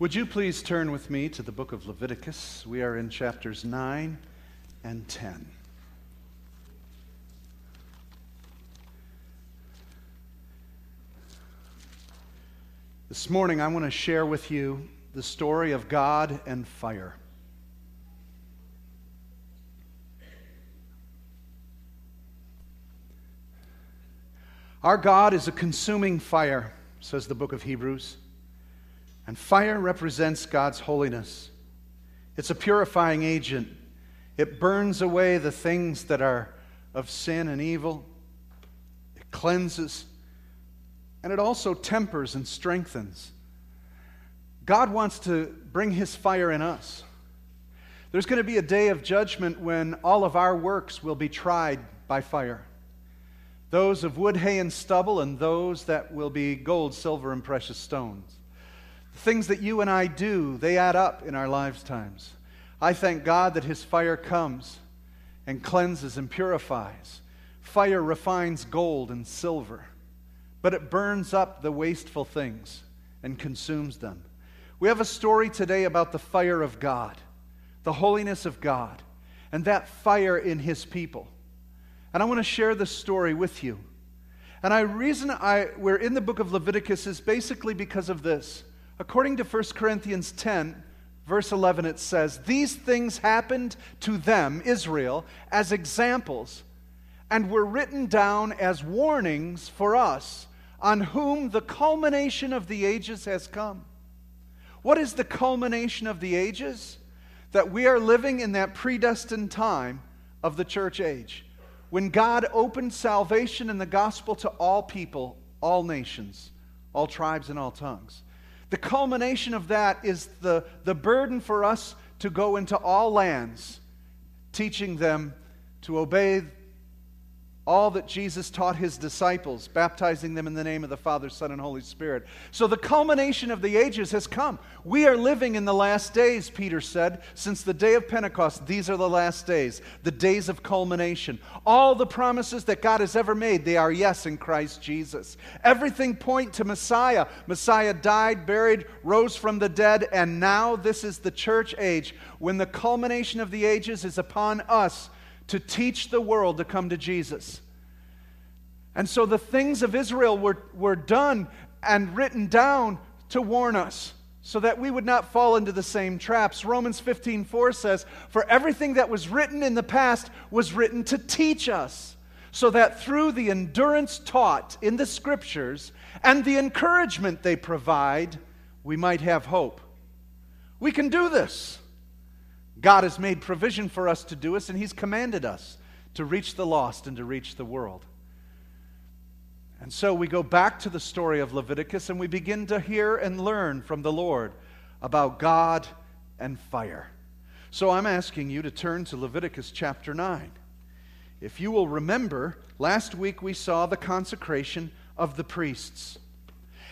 Would you please turn with me to the book of Leviticus? We are in chapters 9 and 10. This morning I want to share with you the story of God and fire. Our God is a consuming fire, says the book of Hebrews. And fire represents God's holiness. It's a purifying agent. It burns away the things that are of sin and evil. It cleanses. And it also tempers and strengthens. God wants to bring His fire in us. There's going to be a day of judgment when all of our works will be tried by fire. Those of wood, hay, and stubble, and those that will be gold, silver, and precious stones. The things that you and I do, they add up in our lifetimes. I thank God that His fire comes and cleanses and purifies. Fire refines gold and silver, but it burns up the wasteful things and consumes them. We have a story today about the fire of God, the holiness of God, and that fire in His people. And I want to share this story with you. And the reason we're in the book of Leviticus is basically because of this. According to 1 Corinthians 10, verse 11, it says, "These things happened to them, Israel, as examples, and were written down as warnings for us, on whom the culmination of the ages has come." What is the culmination of the ages? That we are living in that predestined time of the church age, when God opened salvation and the gospel to all people, all nations, all tribes and all tongues. The culmination of that is the burden for us to go into all lands, teaching them to obey all that Jesus taught His disciples, baptizing them in the name of the Father, Son, and Holy Spirit. So the culmination of the ages has come. We are living in the last days, Peter said. Since the day of Pentecost, these are the last days, the days of culmination. All the promises that God has ever made, they are yes in Christ Jesus. Everything points to Messiah. Messiah died, buried, rose from the dead, and now this is the church age when the culmination of the ages is upon us to teach the world to come to Jesus. And so the things of Israel were done and written down to warn us, so that we would not fall into the same traps. Romans 15:4 says, "For everything that was written in the past was written to teach us, so that through the endurance taught in the Scriptures and the encouragement they provide, we might have hope." We can do this. God has made provision for us to do this, and He's commanded us to reach the lost and to reach the world. And so we go back to the story of Leviticus, and we begin to hear and learn from the Lord about God and fire. So I'm asking you to turn to Leviticus chapter 9. If you will remember, last week we saw the consecration of the priests.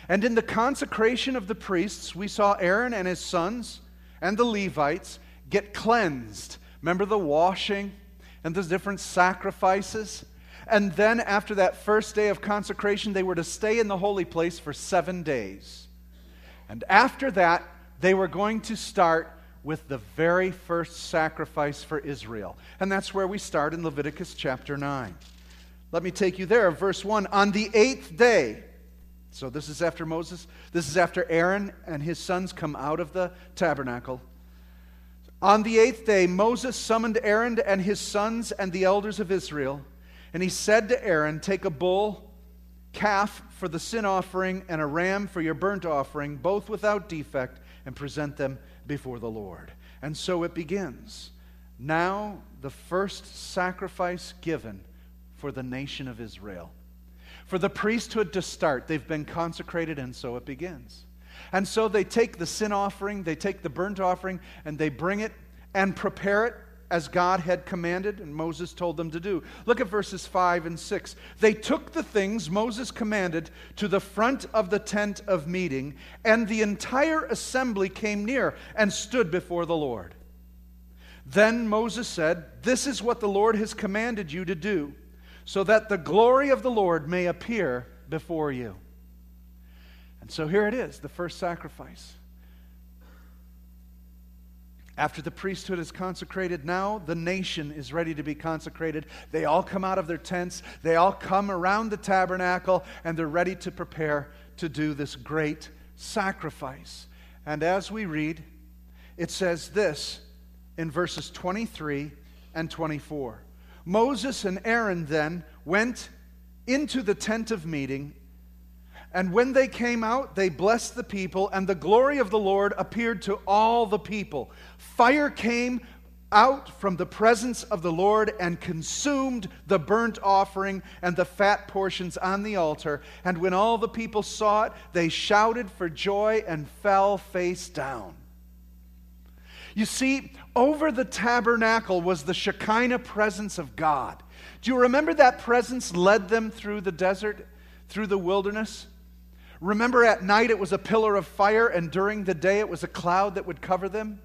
And in the consecration of the priests, we saw Aaron and his sons and the Levites get cleansed. Remember the washing and the different sacrifices? And then after that first day of consecration, they were to stay in the holy place for 7 days. And after that, they were going to start with the very first sacrifice for Israel. And that's where we start in Leviticus chapter 9. Let me take you there. Verse 1, "On the 8th day," so this is after Moses, this is after Aaron and his sons come out of the tabernacle. "On the 8th day, Moses summoned Aaron and his sons and the elders of Israel. And he said to Aaron, 'Take a bull, calf for the sin offering, and a ram for your burnt offering, both without defect, and present them before the Lord.'" And so it begins. Now the first sacrifice given for the nation of Israel. For the priesthood to start, they've been consecrated, and so it begins. And so they take the sin offering, they take the burnt offering, and they bring it and prepare it as God had commanded and Moses told them to do. Look at verses 5 and 6. "They took the things Moses commanded to the front of the tent of meeting, and the entire assembly came near and stood before the Lord. Then Moses said, 'This is what the Lord has commanded you to do, so that the glory of the Lord may appear before you.'" And so here it is, the first sacrifice. After the priesthood is consecrated, now the nation is ready to be consecrated. They all come out of their tents. They all come around the tabernacle, and they're ready to prepare to do this great sacrifice. And as we read, it says this in verses 23 and 24. Moses and Aaron then went into the tent of meeting, and when they came out, they blessed the people, and the glory of the Lord appeared to all the people. Fire came out from the presence of the Lord and consumed the burnt offering and the fat portions on the altar. And when all the people saw it, they shouted for joy and fell face down. You see, over the tabernacle was the Shekinah presence of God. Do you remember that presence led them through the desert, through the wilderness? Remember at night it was a pillar of fire, and during the day it was a cloud that would cover them?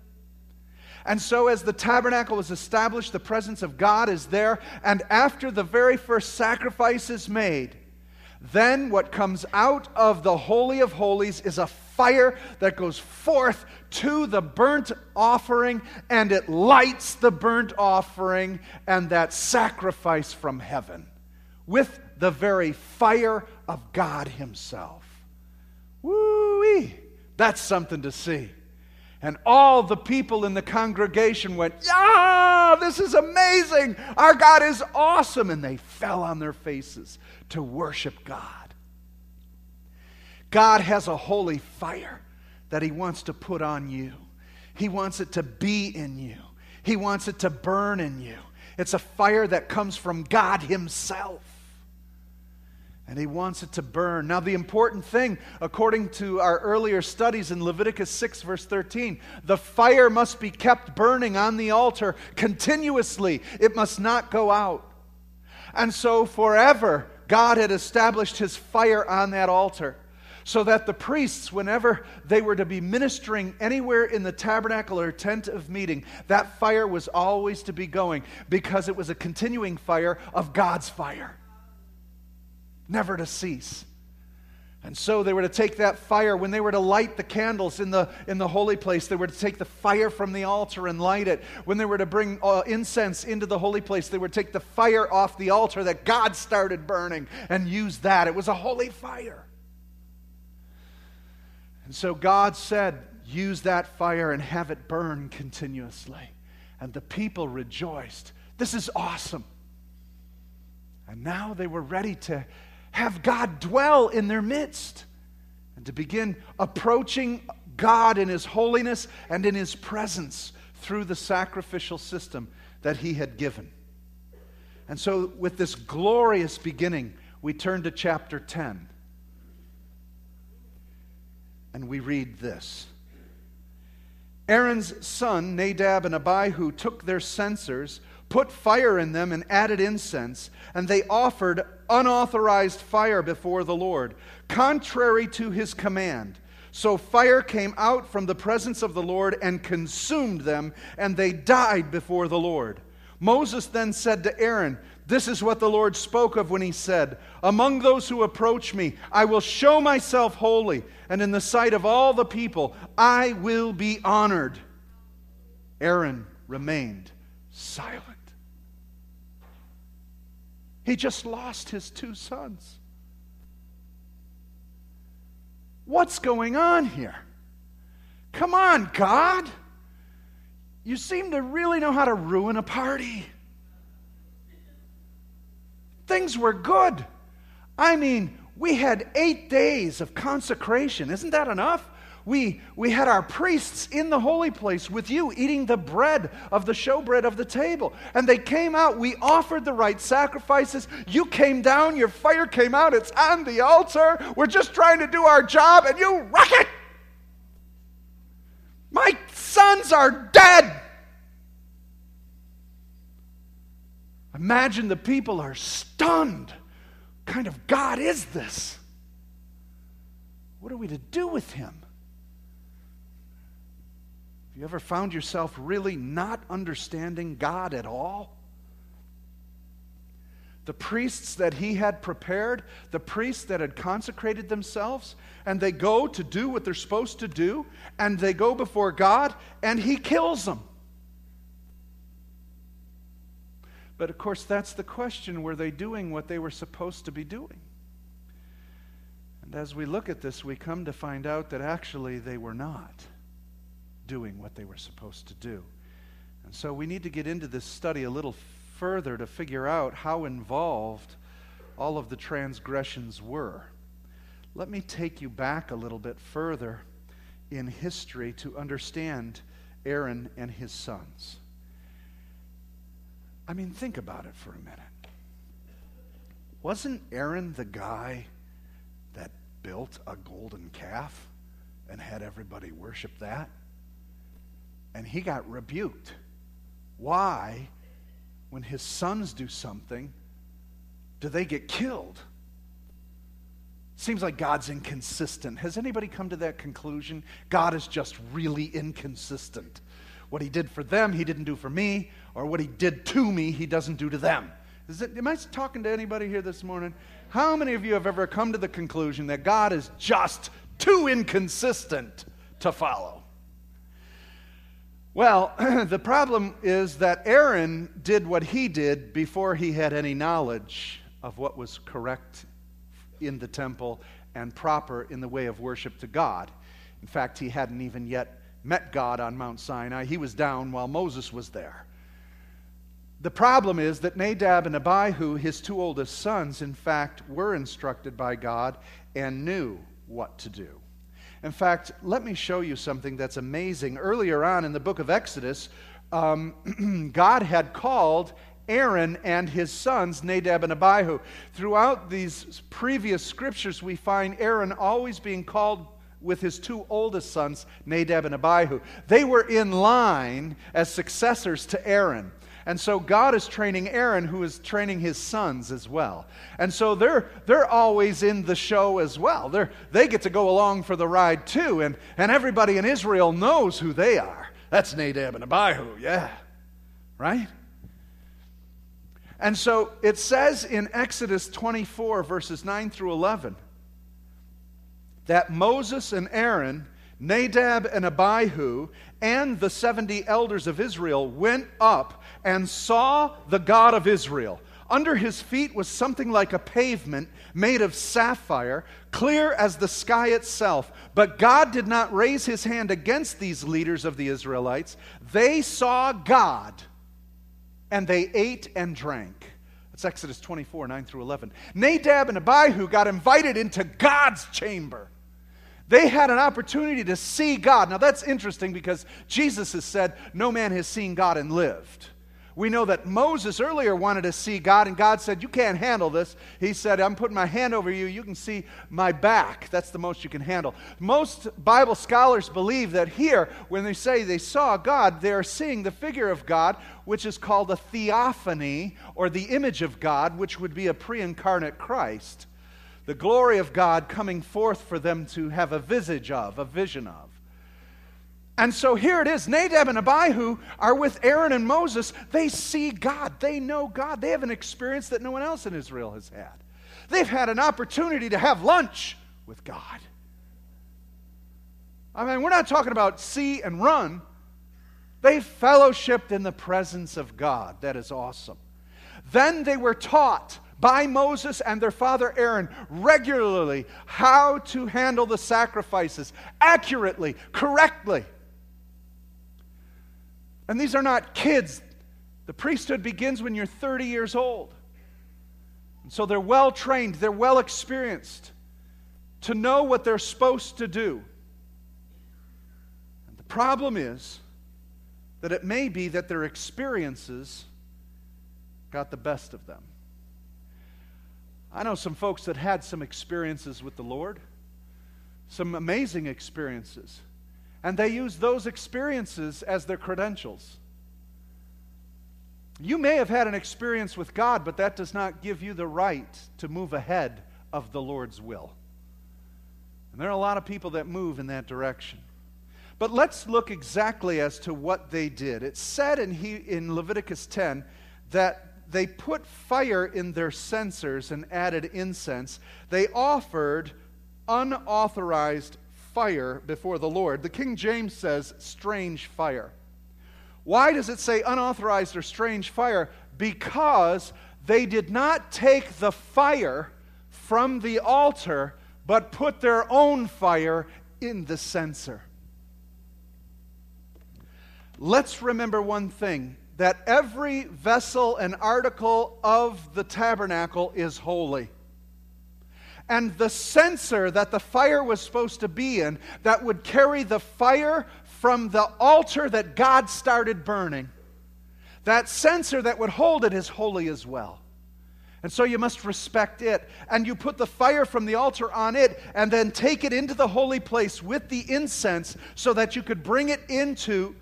And so as the tabernacle was established, the presence of God is there. And after the very first sacrifice is made, then what comes out of the Holy of Holies is a fire that goes forth to the burnt offering, and it lights the burnt offering and that sacrifice from heaven with the very fire of God himself. Woo-wee! That's something to see. And all the people in the congregation went, "Yeah, this is amazing! Our God is awesome!" And they fell on their faces to worship God. God has a holy fire that he wants to put on you. He wants it to be in you. He wants it to burn in you. It's a fire that comes from God himself. And he wants it to burn. Now, the important thing, according to our earlier studies in Leviticus 6, verse 13, the fire must be kept burning on the altar continuously. It must not go out. And so forever, God had established his fire on that altar, so that the priests, whenever they were to be ministering anywhere in the tabernacle or tent of meeting, that fire was always to be going, because it was a continuing fire of God's fire, never to cease. And so they were to take that fire when they were to light the candles in the holy place. They were to take the fire from the altar and light it. When they were to bring incense into the holy place, they would take the fire off the altar that God started burning and use that. It was a holy fire. And so God said, use that fire and have it burn continuously. And the people rejoiced. This is awesome. And now they were ready to have God dwell in their midst and to begin approaching God in his holiness and in his presence through the sacrificial system that he had given. And so with this glorious beginning, we turn to chapter 10. And we read this. Aaron's son, Nadab and Abihu, took their censers, put fire in them, and added incense, and they offered unauthorized fire before the Lord, contrary to his command. So fire came out from the presence of the Lord and consumed them, and they died before the Lord. Moses then said to Aaron, "This is what the Lord spoke of when he said, 'Among those who approach me, I will show myself holy, and in the sight of all the people, I will be honored.'" Aaron remained silent. He just lost his two sons. What's going on here? Come on, God. You seem to really know how to ruin a party. Things were good. I mean, we had 8 days of consecration. Isn't that enough? We had our priests in the holy place with you, eating the bread of the showbread of the table. And they came out. We offered the right sacrifices. You came down. Your fire came out. It's on the altar. We're just trying to do our job, and you wreck it. My sons are dead. Imagine the people are stunned. What kind of God is this? What are we to do with him? You ever found yourself really not understanding God at all? the priests that he had prepared, the priests that had consecrated themselves, and they go to do what they're supposed to do, and they go before God, and he kills them. But of course, that's the question. Were they doing what they were supposed to be doing? And as we look at this, we come to find out that actually they were not doing what they were supposed to do. And so we need to get into this study a little further to figure out how involved all of the transgressions were. Let me take you back a little bit further in history to understand Aaron and his sons. I mean, think about it for a minute. Wasn't Aaron the guy that built a golden calf and had everybody worship that? And he got rebuked. Why, when his sons do something, do they get killed? Seems like God's inconsistent. Has anybody come to that conclusion? God is just really inconsistent. What he did for them, he didn't do for me, or what he did to me, he doesn't do to them. Am I talking to anybody here this morning? How many of you have ever come to the conclusion that God is just too inconsistent to follow? Well, the problem is that Aaron did what he did before he had any knowledge of what was correct in the temple and proper in the way of worship to God. In fact, he hadn't even yet met God on Mount Sinai. He was down while Moses was there. The problem is that Nadab and Abihu, his two oldest sons, in fact, were instructed by God and knew what to do. In fact, let me show you something that's amazing. Earlier on in the book of Exodus, God had called Aaron and his sons, Nadab and Abihu. Throughout these previous scriptures, we find Aaron always being called with his two oldest sons, Nadab and Abihu. They were in line as successors to Aaron. And so God is training Aaron, who is training his sons as well. And so they're always in the show as well. They get to go along for the ride too. And everybody in Israel knows who they are. That's Nadab and Abihu, yeah. Right? And so it says in Exodus 24, verses 9 through 11, that Moses and Aaron, Nadab and Abihu, and the 70 elders of Israel went up and saw the God of Israel. Under his feet was something like a pavement made of sapphire, clear as the sky itself. But God did not raise his hand against these leaders of the Israelites. They saw God, and they ate and drank. That's Exodus 24, 9 through 11. Nadab and Abihu got invited into God's chamber. They had an opportunity to see God. Now that's interesting because Jesus has said, no man has seen God and lived. We know that Moses earlier wanted to see God, and God said, you can't handle this. He said, I'm putting my hand over you. You can see my back. That's the most you can handle. Most Bible scholars believe that here, when they say they saw God, they are seeing the figure of God, which is called a theophany, or the image of God, which would be a pre-incarnate Christ. The glory of God coming forth for them to have a visage of, a vision of. And so here it is. Nadab and Abihu are with Aaron and Moses. They see God. They know God. They have an experience that no one else in Israel has had. They've had an opportunity to have lunch with God. I mean, we're not talking about see and run. They fellowshiped in the presence of God. That is awesome. Then they were taught by Moses and their father Aaron regularly how to handle the sacrifices accurately, correctly. And these are not kids. The priesthood begins when you're 30 years old. And so they're well trained, they're well experienced to know what they're supposed to do. And the problem is that it may be that their experiences got the best of them. I know some folks that had some experiences with the Lord, some amazing experiences, and they used those experiences as their credentials. You may have had an experience with God, but that does not give you the right to move ahead of the Lord's will. And there are a lot of people that move in that direction. But let's look exactly as to what they did. It said in Leviticus 10 that they put fire in their censers and added incense. They offered unauthorized fire before the Lord. The King James says strange fire. Why does it say unauthorized or strange fire? Because they did not take the fire from the altar, but put their own fire in the censer. Let's remember one thing, that every vessel and article of the tabernacle is holy. And the censer that the fire was supposed to be in, that would carry the fire from the altar that God started burning, that censer that would hold it is holy as well. And so you must respect it. And you put the fire from the altar on it and then take it into the holy place with the incense so that you could bring it into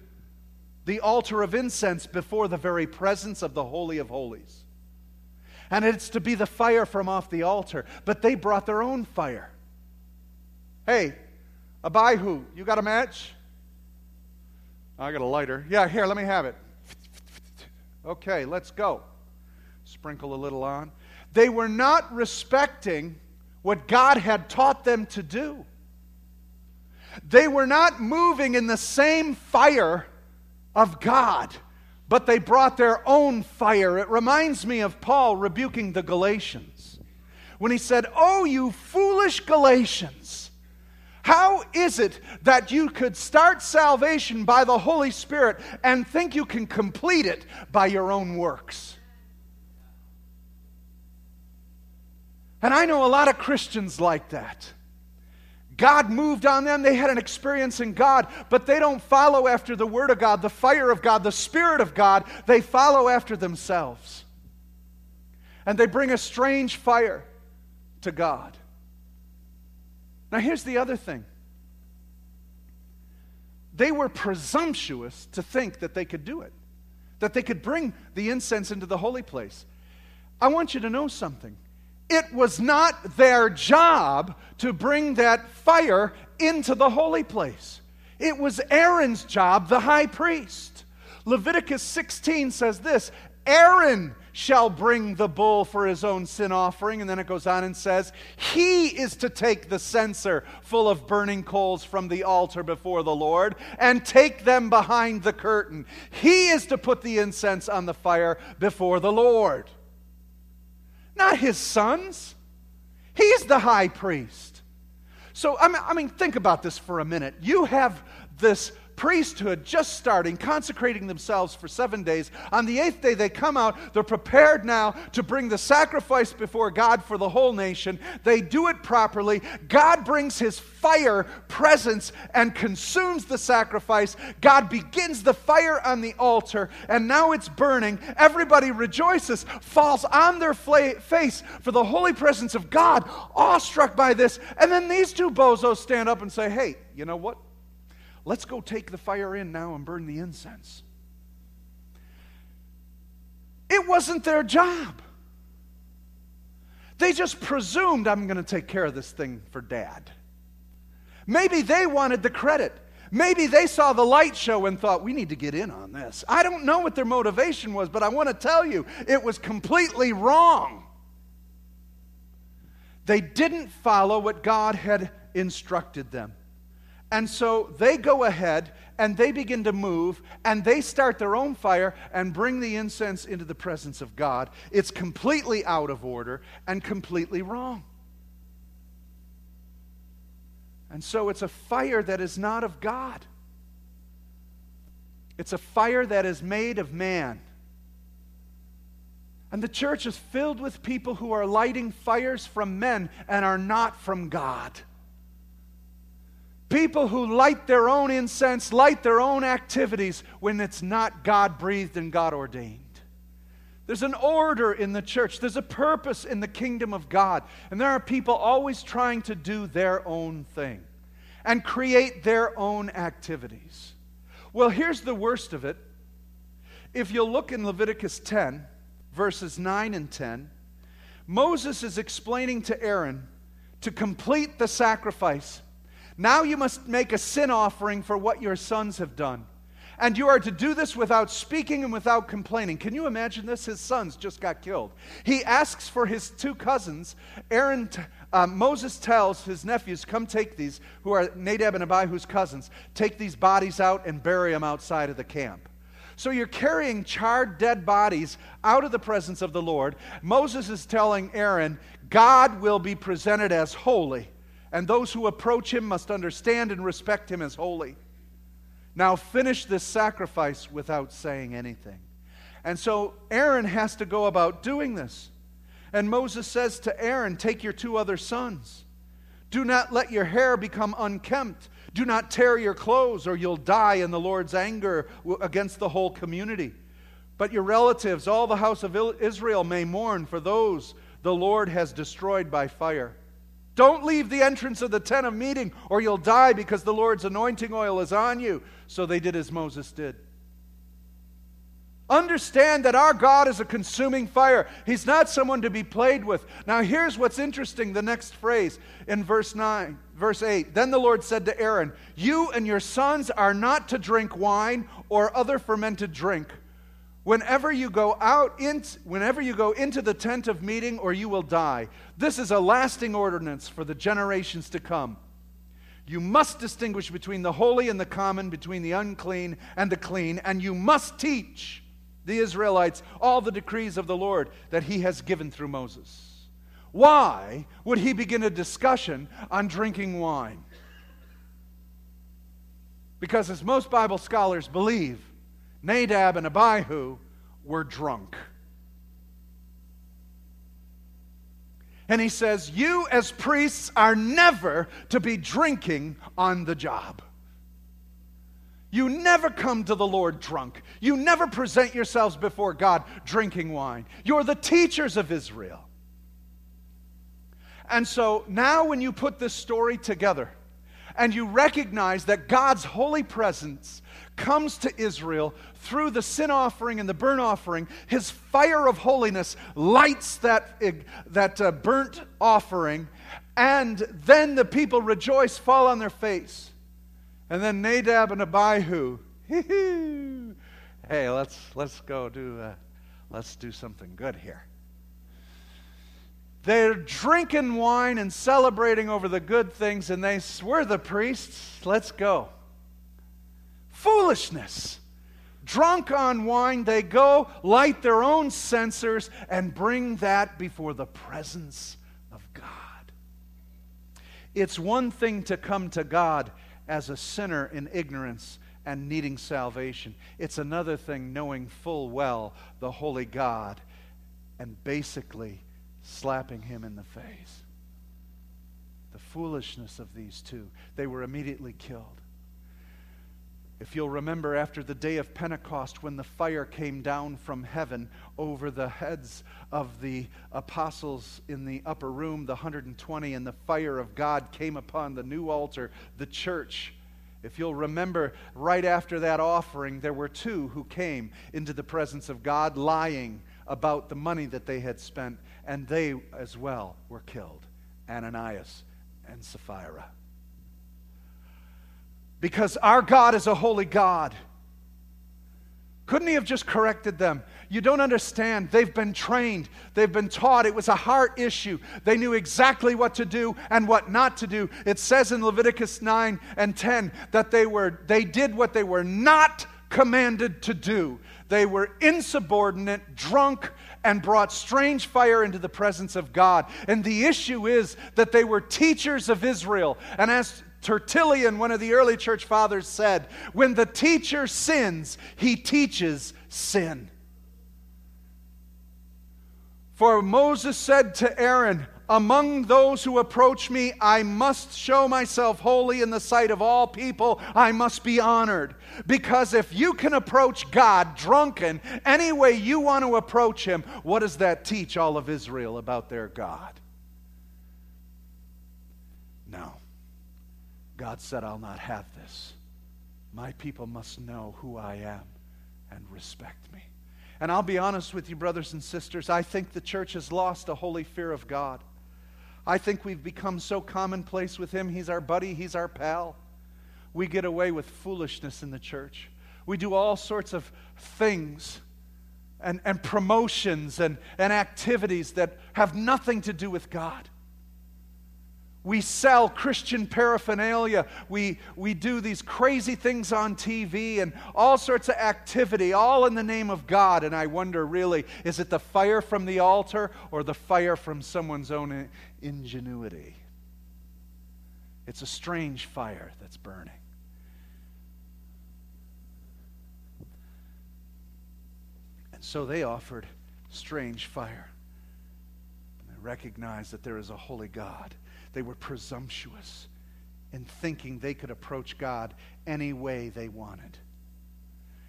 the altar of incense before the very presence of the Holy of Holies. And it's to be the fire from off the altar. But they brought their own fire. Hey, Abihu, you got a match? I got a lighter. Yeah, here, let me have it. Okay, let's go. Sprinkle a little on. They were not respecting what God had taught them to do. They were not moving in the same fire of God, but they brought their own fire. It reminds me of Paul rebuking the Galatians when he said, "Oh, you foolish Galatians, how is it that you could start salvation by the Holy Spirit and think you can complete it by your own works?" And I know a lot of Christians like that. God moved on them. They had an experience in God, but they don't follow after the Word of God, the fire of God, the Spirit of God. They follow after themselves. And they bring a strange fire to God. Now here's the other thing. They were presumptuous to think that they could do it, that they could bring the incense into the holy place. I want you to know something. It was not their job to bring that fire into the holy place. It was Aaron's job, the high priest. Leviticus 16 says this, "Aaron shall bring the bull for his own sin offering." And then it goes on and says, "He is to take the censer full of burning coals from the altar before the Lord and take them behind the curtain. He is to put the incense on the fire before the Lord." Not his sons. He's the high priest. So, I mean, think about this for a minute. You have this priesthood just starting, consecrating themselves for 7 days. On the 8th day, they come out. They're prepared now to bring the sacrifice before God for the whole nation. They do it properly. God brings his fire presence and consumes the sacrifice. God begins the fire on the altar, and now it's burning. Everybody rejoices, falls on their face for the holy presence of God, awestruck by this. And then these two bozos stand up and say, "Hey, you know what? Let's go take the fire in now and burn the incense." It wasn't their job. They just presumed, "I'm going to take care of this thing for Dad." Maybe they wanted the credit. Maybe they saw the light show and thought, "We need to get in on this." I don't know what their motivation was, but I want to tell you, it was completely wrong. They didn't follow what God had instructed them. And so they go ahead and they begin to move and they start their own fire and bring the incense into the presence of God. It's completely out of order and completely wrong. And so it's a fire that is not of God. It's a fire that is made of man. And the church is filled with people who are lighting fires from men and are not from God. People who light their own incense, light their own activities when it's not God-breathed and God-ordained. There's an order in the church. There's a purpose in the kingdom of God. And there are people always trying to do their own thing and create their own activities. Well, here's the worst of it. If you look in Leviticus 10, verses 9 and 10, Moses is explaining to Aaron to complete the sacrifice. "Now you must make a sin offering for what your sons have done. And you are to do this without speaking and without complaining. Can you imagine this? His sons just got killed. He asks for his two cousins. Moses tells his nephews, come take these, who are Nadab and Abihu's cousins, take these bodies out and bury them outside of the camp. So you're carrying charred dead bodies out of the presence of the Lord. Moses is telling Aaron, God will be presented as holy, and those who approach him must understand and respect him as holy. Now finish this sacrifice without saying anything. And so Aaron has to go about doing this. And Moses says to Aaron, take your two other sons. Do not let your hair become unkempt. Do not tear your clothes, or you'll die in the Lord's anger against the whole community. But your relatives, all the house of Israel, may mourn for those the Lord has destroyed by fire. Don't leave the entrance of the tent of meeting, or you'll die, because the Lord's anointing oil is on you. So they did as Moses did. Understand that our God is a consuming fire. He's not someone to be played with. Now here's what's interesting, the next phrase in verse 8. Then the Lord said to Aaron, you and your sons are not to drink wine or other fermented drink. Whenever you go into the tent of meeting, or you will die. This is a lasting ordinance for the generations to come. You must distinguish between the holy and the common, between the unclean and the clean, and you must teach the Israelites all the decrees of the Lord that he has given through Moses. Why would he begin a discussion on drinking wine? Because as most Bible scholars believe, Nadab and Abihu were drunk. And he says, you as priests are never to be drinking on the job. You never come to the Lord drunk. You never present yourselves before God drinking wine. You're the teachers of Israel. And so now when you put this story together, and you recognize that God's holy presence comes to Israel through the sin offering and the burnt offering, his fire of holiness lights that burnt offering, and then the people rejoice, fall on their face. And then Nadab and Abihu, hey, let's do something good here. They're drinking wine and celebrating over the good things, and they swear the priests, let's go. Foolishness. Drunk on wine, they go light their own censers and bring that before the presence of God. It's one thing to come to God as a sinner in ignorance and needing salvation. It's another thing knowing full well the holy God and basically slapping him in the face. The foolishness of these two. They were immediately killed. If you'll remember, after the day of Pentecost, when the fire came down from heaven over the heads of the apostles in the upper room, the 120, and the fire of God came upon the new altar, the church. If you'll remember, right after that offering, there were two who came into the presence of God lying about the money that they had spent, and they as well were killed, Ananias and Sapphira. Because our God is a holy God. Couldn't he have just corrected them? You don't understand. They've been trained. They've been taught. It was a heart issue. They knew exactly what to do and what not to do. It says in Leviticus 9 and 10 that they did what they were not commanded to do. They were insubordinate, drunk, and brought strange fire into the presence of God. And the issue is that they were teachers of Israel. And as Tertullian, one of the early church fathers, said, when the teacher sins, he teaches sin. For Moses said to Aaron, among those who approach me, I must show myself holy in the sight of all people. I must be honored. Because if you can approach God drunken any way you want to approach him, what does that teach all of Israel about their God? No. God said, I'll not have this. My people must know who I am and respect me. And I'll be honest with you, brothers and sisters, I think the church has lost a holy fear of God. I think we've become so commonplace with him. He's our buddy. He's our pal. We get away with foolishness in the church. We do all sorts of things and promotions and activities that have nothing to do with God. We sell Christian paraphernalia. We do these crazy things on TV and all sorts of activity, all in the name of God. And I wonder, really, is it the fire from the altar or the fire from someone's own ingenuity? It's a strange fire that's burning. And so they offered strange fire. And they recognized that there is a holy God. They were presumptuous in thinking they could approach God any way they wanted.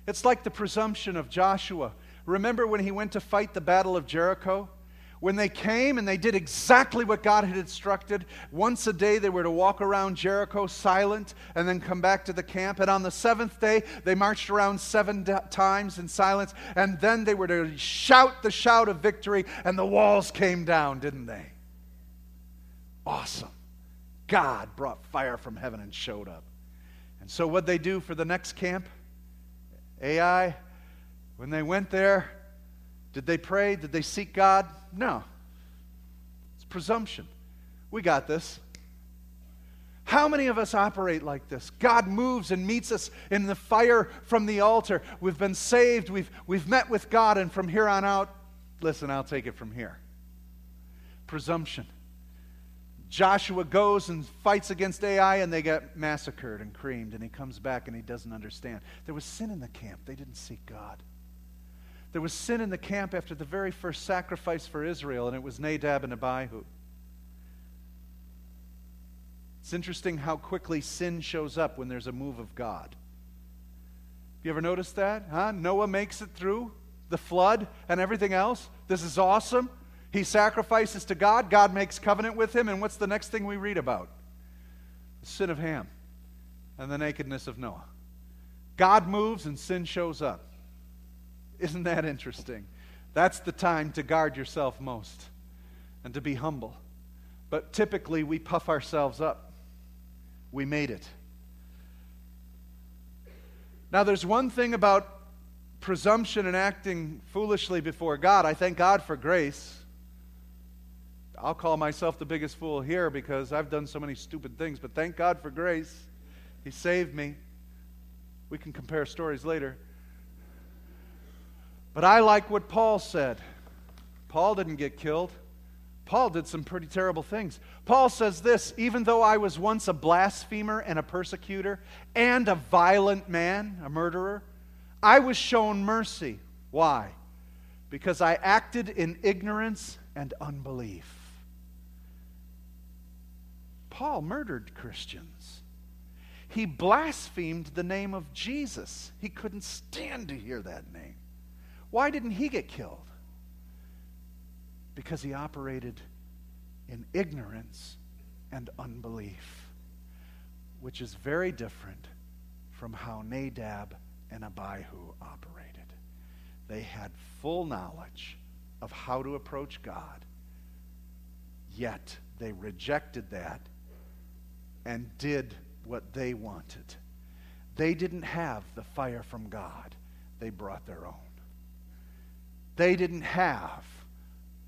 It's like the presumption of Joshua. Remember when he went to fight the battle of Jericho? When they came and they did exactly what God had instructed. Once a day they were to walk around Jericho silent and then come back to the camp. And on the seventh day they marched around seven times in silence. And then they were to shout the shout of victory, and the walls came down, didn't they? Awesome. God brought fire from heaven and showed up. And so what'd they do for the next camp? Ai, when they went there, did they pray? Did they seek God? No. It's presumption. We got this. How many of us operate like this? God moves and meets us in the fire from the altar. We've been saved. We've met with God, and from here on out, listen, I'll take it from here. Presumption. Joshua goes and fights against Ai, and they get massacred and creamed, and he comes back and he doesn't understand. There was sin in the camp. They didn't seek God. There was sin in the camp after the very first sacrifice for Israel, and it was Nadab and Abihu. It's interesting how quickly sin shows up when there's a move of God. Have you ever noticed that? Huh? Noah makes it through the flood and everything else. This is awesome. He sacrifices to God. God makes covenant with him. And what's the next thing we read about? The sin of Ham and the nakedness of Noah. God moves and sin shows up. Isn't that interesting? That's the time to guard yourself most and to be humble. But typically we puff ourselves up. We made it. Now there's one thing about presumption and acting foolishly before God. I thank God for grace. I'll call myself the biggest fool here because I've done so many stupid things, but thank God for grace. He saved me. We can compare stories later. But I like what Paul said. Paul didn't get killed. Paul did some pretty terrible things. Paul says this, even though I was once a blasphemer and a persecutor and a violent man, a murderer, I was shown mercy. Why? Because I acted in ignorance and unbelief. Paul murdered Christians. He blasphemed the name of Jesus. He couldn't stand to hear that name. Why didn't he get killed? Because he operated in ignorance and unbelief, which is very different from how Nadab and Abihu operated. They had full knowledge of how to approach God, yet they rejected that and did what they wanted. They didn't have the fire from God. They brought their own. They didn't have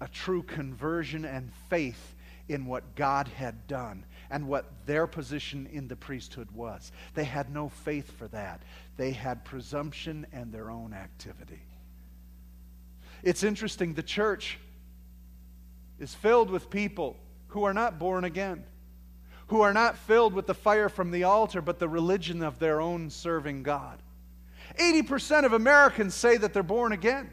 a true conversion and faith in what God had done and what their position in the priesthood was. They had no faith for that. They had presumption and their own activity. It's interesting, the church is filled with people who are not born again, who are not filled with the fire from the altar, but the religion of their own serving God. 80% of Americans say that they're born again.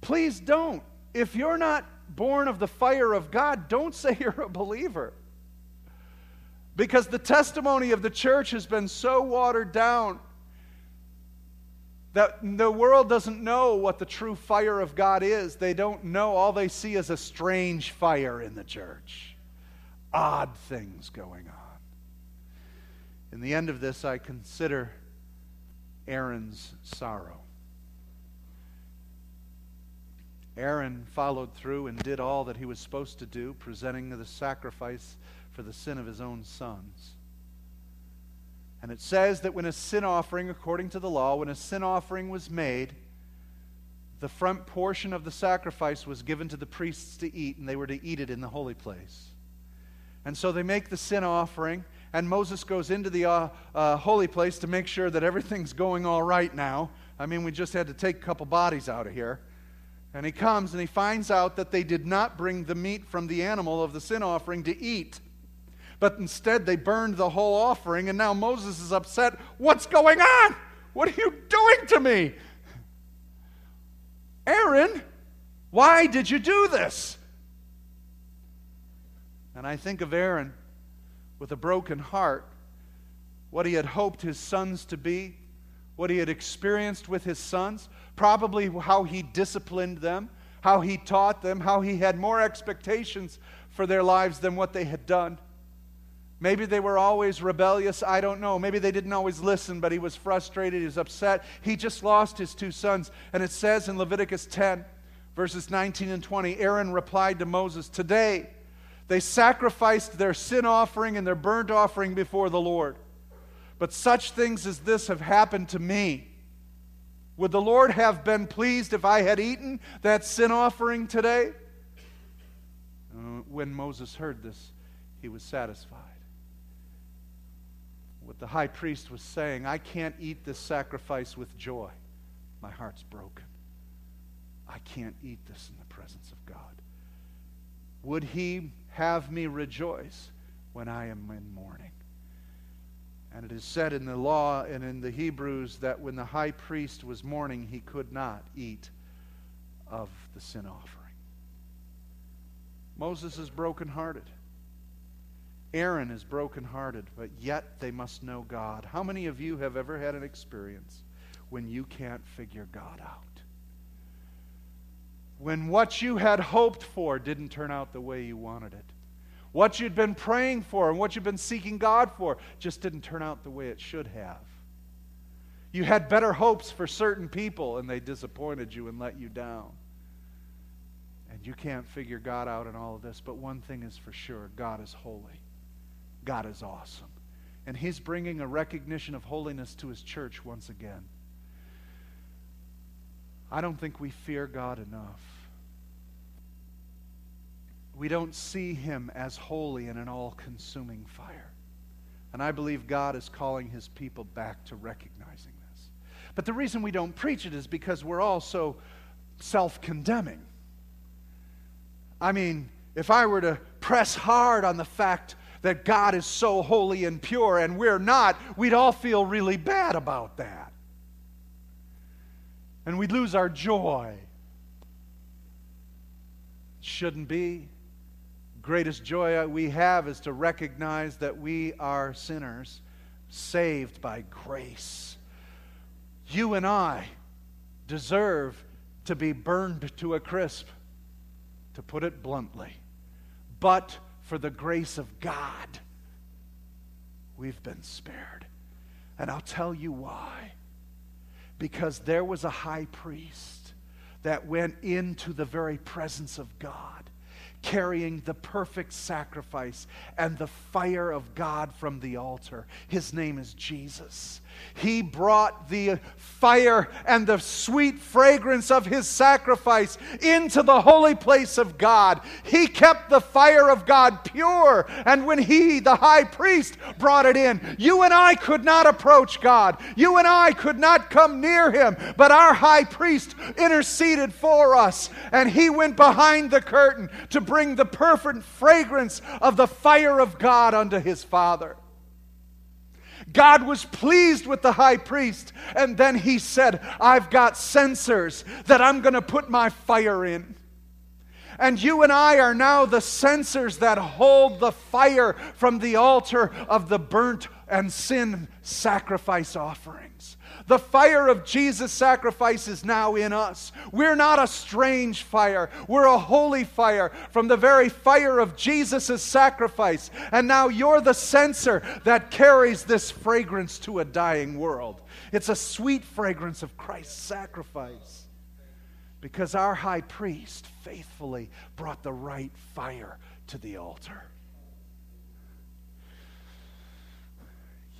Please don't. If you're not born of the fire of God, don't say you're a believer. Because the testimony of the church has been so watered down that the world doesn't know what the true fire of God is. They don't know. All they see is a strange fire in the church. Odd things going on. In the end of this, I consider Aaron's sorrow. Aaron followed through and did all that he was supposed to do, presenting the sacrifice for the sin of his own sons. And it says that when a sin offering, according to the law, when a sin offering was made, the front portion of the sacrifice was given to the priests to eat, and they were to eat it in the holy place. And so they make the sin offering, and Moses goes into the holy place to make sure that everything's going all right now. I mean, we just had to take a couple bodies out of here. And he comes and he finds out that they did not bring the meat from the animal of the sin offering to eat, but instead they burned the whole offering, and now Moses is upset. What's going on? What are you doing to me? Aaron, why did you do this? And I think of Aaron with a broken heart, what he had hoped his sons to be, what he had experienced with his sons, probably how he disciplined them, how he taught them, how he had more expectations for their lives than what they had done. Maybe they were always rebellious, I don't know. Maybe they didn't always listen, but he was frustrated, he was upset. He just lost his two sons. And it says in Leviticus 10, verses 19 and 20, Aaron replied to Moses, "Today they sacrificed their sin offering and their burnt offering before the Lord. But such things as this have happened to me. Would the Lord have been pleased if I had eaten that sin offering today?" When Moses heard this, he was satisfied. What the high priest was saying, I can't eat this sacrifice with joy. My heart's broken. I can't eat this in the presence of God. Would he have me rejoice when I am in mourning? And it is said in the law and in the Hebrews that when the high priest was mourning, he could not eat of the sin offering. Moses is brokenhearted. Aaron is brokenhearted, but yet they must know God. How many of you have ever had an experience when you can't figure God out? When what you had hoped for didn't turn out the way you wanted it? What you'd been praying for and what you've been seeking God for just didn't turn out the way it should have. You had better hopes for certain people, and they disappointed you and let you down. And you can't figure God out in all of this, but one thing is for sure, God is holy. God is awesome. And He's bringing a recognition of holiness to His church once again. I don't think we fear God enough. We don't see Him as holy in an all-consuming fire. And I believe God is calling His people back to recognizing this. But the reason we don't preach it is because we're all so self-condemning. I mean, if I were to press hard on the fact that God is so holy and pure and we're not, we'd all feel really bad about that. And we'd lose our joy. Shouldn't be. Greatest joy we have is to recognize that we are sinners saved by grace. You and I deserve to be burned to a crisp, to put it bluntly. But for the grace of God, we've been spared. And I'll tell you why. Because there was a high priest that went into the very presence of God, carrying the perfect sacrifice and the fire of God from the altar. His name is Jesus. He brought the fire and the sweet fragrance of His sacrifice into the holy place of God. He kept the fire of God pure, and when He, the high priest, brought it in, you and I could not approach God. You and I could not come near Him, but our high priest interceded for us, and He went behind the curtain to bring the perfect fragrance of the fire of God unto His Father. God was pleased with the high priest, and then He said, I've got censers that I'm going to put my fire in. And you and I are now the censers that hold the fire from the altar of the burnt and sin sacrifice offerings. The fire of Jesus' sacrifice is now in us. We're not a strange fire. We're a holy fire from the very fire of Jesus' sacrifice. And now you're the censer that carries this fragrance to a dying world. It's a sweet fragrance of Christ's sacrifice. Because our high priest faithfully brought the right fire to the altar.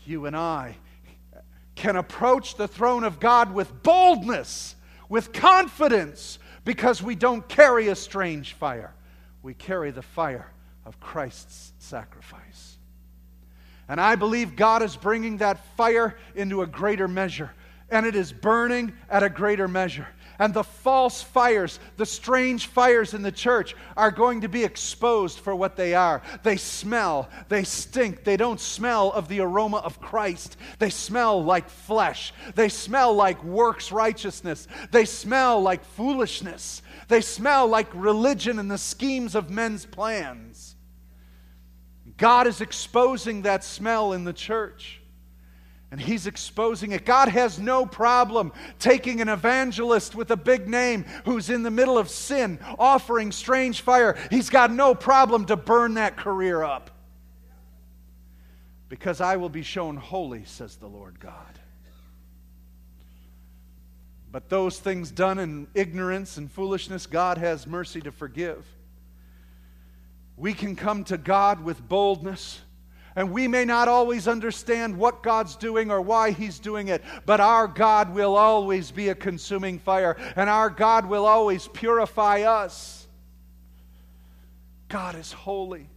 you and I can approach the throne of God with boldness, with confidence, because we don't carry a strange fire. We carry the fire of Christ's sacrifice. And I believe God is bringing that fire into a greater measure, and it is burning at a greater measure. And the false fires, the strange fires in the church are going to be exposed for what they are. They smell, they stink, they don't smell of the aroma of Christ. They smell like flesh. They smell like works righteousness. They smell like foolishness. They smell like religion and the schemes of men's plans. God is exposing that smell in the church. And He's exposing it. God has no problem taking an evangelist with a big name who's in the middle of sin, offering strange fire. He's got no problem to burn that career up. Because I will be shown holy, says the Lord God. But those things done in ignorance and foolishness, God has mercy to forgive. We can come to God with boldness. And we may not always understand what God's doing or why He's doing it, but our God will always be a consuming fire, and our God will always purify us. God is holy.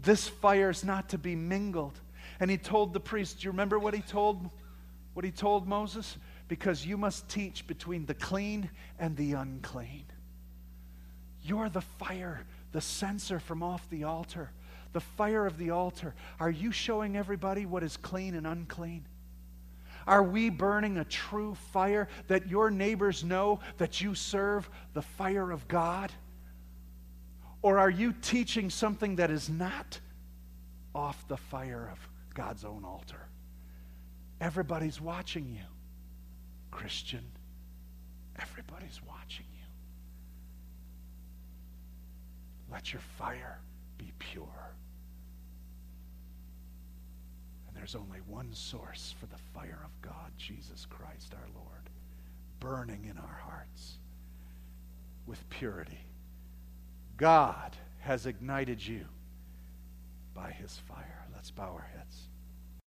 This fire is not to be mingled. And He told the priest, do you remember what he told Moses? Because you must teach between the clean and the unclean. You're the fire, the censer from off the altar, the fire of the altar. Are you showing everybody what is clean and unclean? Are we burning a true fire that your neighbors know that you serve the fire of God? Or are you teaching something that is not off the fire of God's own altar? Everybody's watching you, Christian. Everybody's watching you. Let your fire be pure. And there's only one source for the fire of God, Jesus Christ our Lord, burning in our hearts with purity. God has ignited you by His fire. Let's bow our heads.